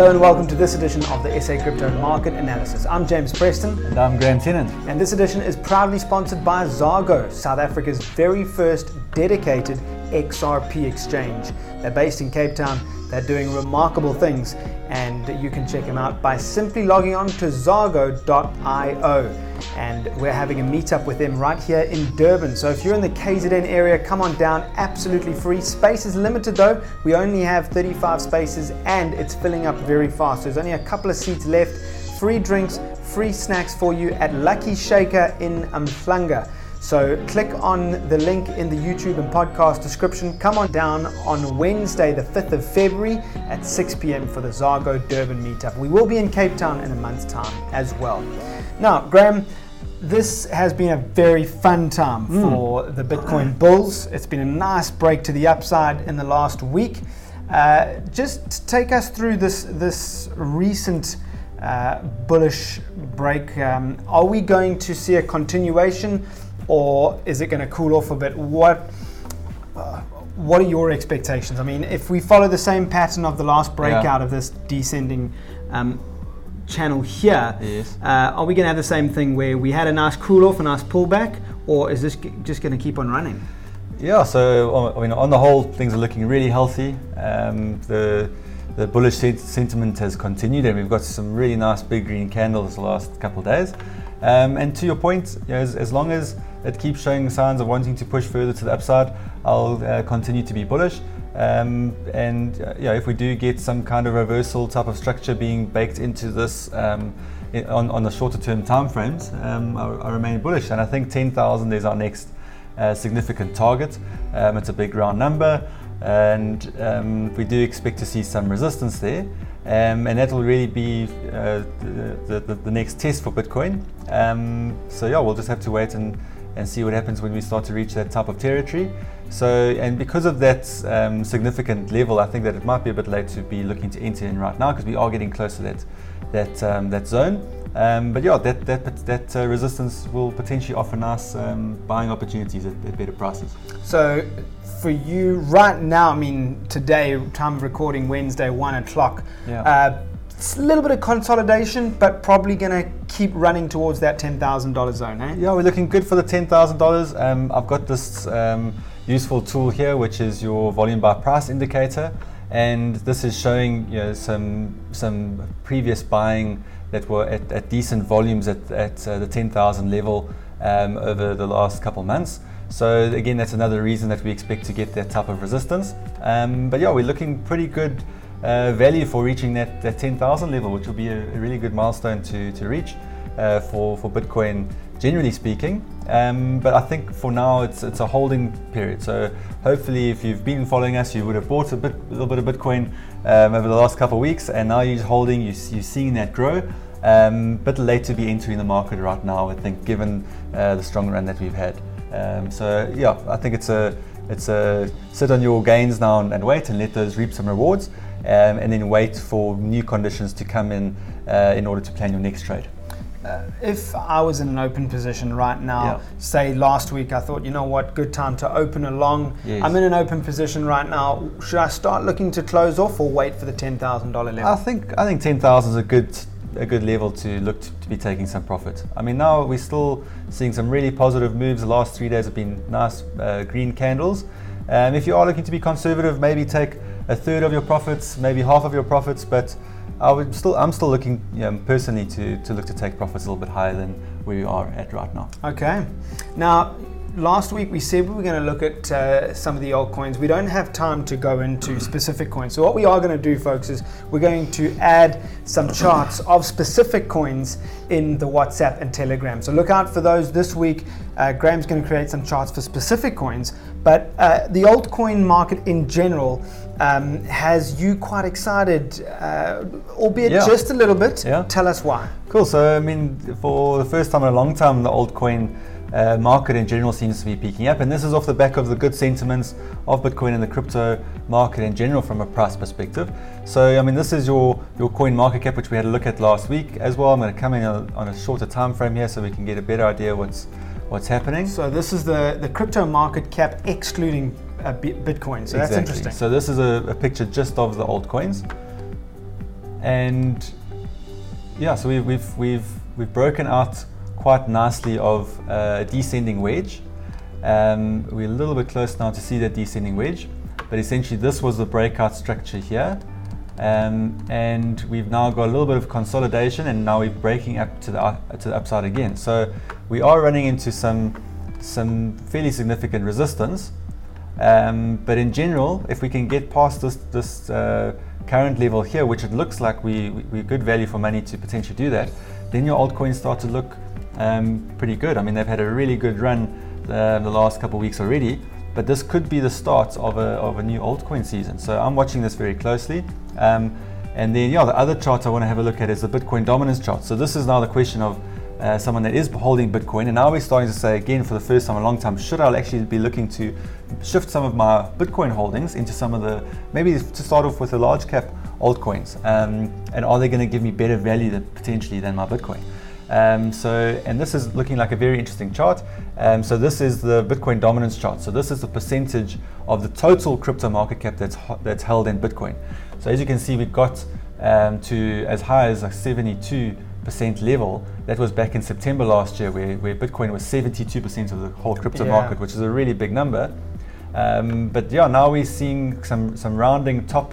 Hello and welcome to this edition of the SA Crypto Market Analysis. I'm James Preston. And I'm Graham Tennant. And this edition is proudly sponsored by Zargo, South Africa's very first dedicated XRP exchange. They're based in Cape Town. They're doing remarkable things, and you can check them out by simply logging on to zargo.io. And we're having a meetup with them right here in Durban. So if you're in the KZN area, come on down, absolutely free. Space is limited though. We only have 35 spaces and it's filling up very fast. There's only a couple of seats left. Free drinks, free snacks for you at Lucky Shaker in Umhlanga. So click on the link in the YouTube and podcast description. Come on down on Wednesday, the 5th of February at 6 p.m. for the Zargo Durban meetup. We will be in Cape Town in a month's time as well. Now, Graham, this has been a very fun time for the Bitcoin bulls. It's been a nice break to the upside in the last week. Just take us through this recent bullish break. Are we going to see a continuation, or is it going to cool off a bit? What are your expectations? I mean, if we follow the same pattern of the last breakout of this descending channel here, are we going to have the same thing where we had a nice cool off, a nice pullback, or is this just going to keep on running? Yeah, so I mean, on the whole, things are looking really healthy. The bullish sentiment has continued, and we've got some really nice big green candles the last couple of days. And to your point, you know, as long as it keeps showing signs of wanting to push further to the upside, I'll continue to be bullish. You know, if we do get some kind of reversal type of structure being baked into this on the shorter term timeframes, I remain bullish. And I think 10,000 is our next significant target. It's a big round number, and we do expect to see some resistance there. And that will really be the next test for Bitcoin. So yeah, we'll just have to wait and see what happens when we start to reach that type of territory. So, and because of that significant level, I think that it might be a bit late to be looking to enter in right now, because we are getting close to that zone. But yeah, that resistance will potentially offer nice buying opportunities at better prices. So for you right now, I mean, today, time of recording, Wednesday, 1 o'clock, it's a little bit of consolidation, but probably going to keep running towards that $10,000 zone, eh? Yeah, we're looking good for the $10,000. I've got this useful tool here, which is your volume by price indicator. And this is showing, you know, some previous buying that were at decent volumes at the 10,000 level over the last couple months. So again, that's another reason that we expect to get that type of resistance. But yeah, we're looking pretty good value for reaching that 10,000 level, which will be a really good milestone to reach for Bitcoin, generally speaking. But I think for now it's a holding period. So hopefully, if you've been following us, you would have bought a little bit of Bitcoin over the last couple of weeks, and now you're holding. You're seeing that grow. But late to be entering the market right now, I think, given the strong run that we've had. So yeah, I think it's a sit on your gains now and wait, and let those reap some rewards, and then wait for new conditions to come in order to plan your next trade. If I was in an open position right now, say last week I thought, you know what, good time to open along. Yes. I'm in an open position right now. Should I start looking to close off or wait for the $10,000 level? I think 10,000 is a good level to look to be taking some profit. I mean, now we're still seeing some really positive moves. The last 3 days have been nice green candles. If you are looking to be conservative, maybe take a third of your profits, maybe half of your profits, but I'm still looking, you know, personally to look to take profits a little bit higher than where we are at right now. Okay. Now, last week we said we were going to look at some of the altcoins. We don't have time to go into specific coins. So what we are going to do, folks, is we're going to add some charts of specific coins in the WhatsApp and Telegram. So look out for those this week. Graham's going to create some charts for specific coins. But the altcoin market in general has you quite excited, albeit just a little bit. Yeah. Tell us why. Cool. So, I mean, for the first time in a long time, the altcoin market in general seems to be picking up. And this is off the back of the good sentiments of Bitcoin and the crypto market in general from a price perspective. So, I mean, this is your coin market cap, which we had a look at last week as well. I'm going to come in on a shorter time frame here so we can get a better idea what's happening. So this is the crypto market cap excluding Bitcoin, so that's interesting. So this is a picture just of the altcoins. And yeah, so we've broken out quite nicely of a descending wedge. We're a little bit close now to see that descending wedge, but essentially this was the breakout structure here. And we've now got a little bit of consolidation, and now we're breaking up to the upside again. So we are running into some fairly significant resistance. But in general, if we can get past this current level here, which it looks like we're good value for money to potentially do that, then your altcoins start to look pretty good. I mean, they've had a really good run the last couple of weeks already, but this could be the start of a new altcoin season. So I'm watching this very closely. And then, yeah, the other chart I want to have a look at is the Bitcoin dominance chart. So this is now the question of someone that is holding Bitcoin, and now we're starting to say again for the first time in a long time, should I actually be looking to shift some of my Bitcoin holdings into some of the, maybe to start off with the large cap altcoins, and are they going to give me better value potentially than my Bitcoin? And this is looking like a very interesting chart. So this is the Bitcoin dominance chart. So this is the percentage of the total crypto market cap that's held in Bitcoin. So as you can see, we got to as high as like 72% level. That was back in September last year, where Bitcoin was 72% of the whole crypto market, which is a really big number. But yeah, now we're seeing some rounding top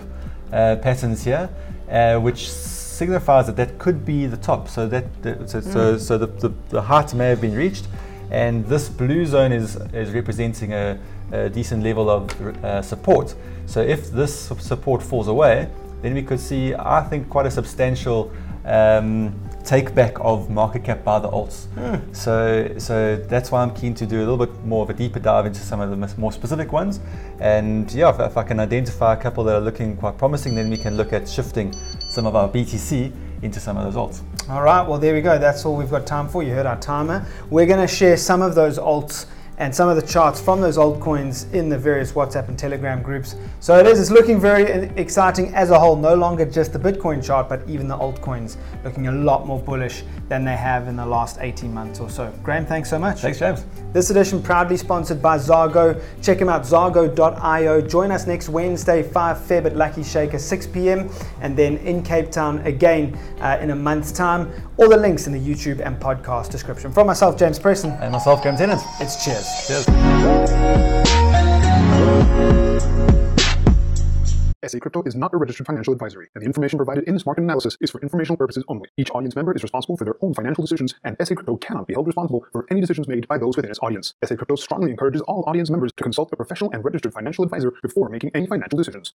patterns here, which signifies that could be the top. So the height may have been reached, and this blue zone is representing a decent level of support. So if this support falls away, then we could see, I think, quite a substantial take back of market cap by the alts. So that's why I'm keen to do a little bit more of a deeper dive into some of the more specific ones. And yeah, if I can identify a couple that are looking quite promising, then we can look at shifting some of our BTC into some of those alts. All right, well, there we go. That's all we've got time for. You heard our timer. We're going to share some of those alts and some of the charts from those altcoins in the various WhatsApp and Telegram groups. So it's looking very exciting as a whole, no longer just the Bitcoin chart, but even the altcoins looking a lot more bullish than they have in the last 18 months or so. Graham, thanks so much. Thanks, James. This edition proudly sponsored by Zargo. Check them out, zargo.io. Join us next Wednesday, 5 Feb at Lucky Shaker, 6 p.m. and then in Cape Town again in a month's time. All the links in the YouTube and podcast description. From myself, James Preston. And myself, Graham Tennant. It's cheers. SA Crypto is not a registered financial advisory, and the information provided in this market analysis is for informational purposes only. Each audience member is responsible for their own financial decisions, and SA Crypto cannot be held responsible for any decisions made by those within its audience. SA Crypto strongly encourages all audience members to consult a professional and registered financial advisor before making any financial decisions.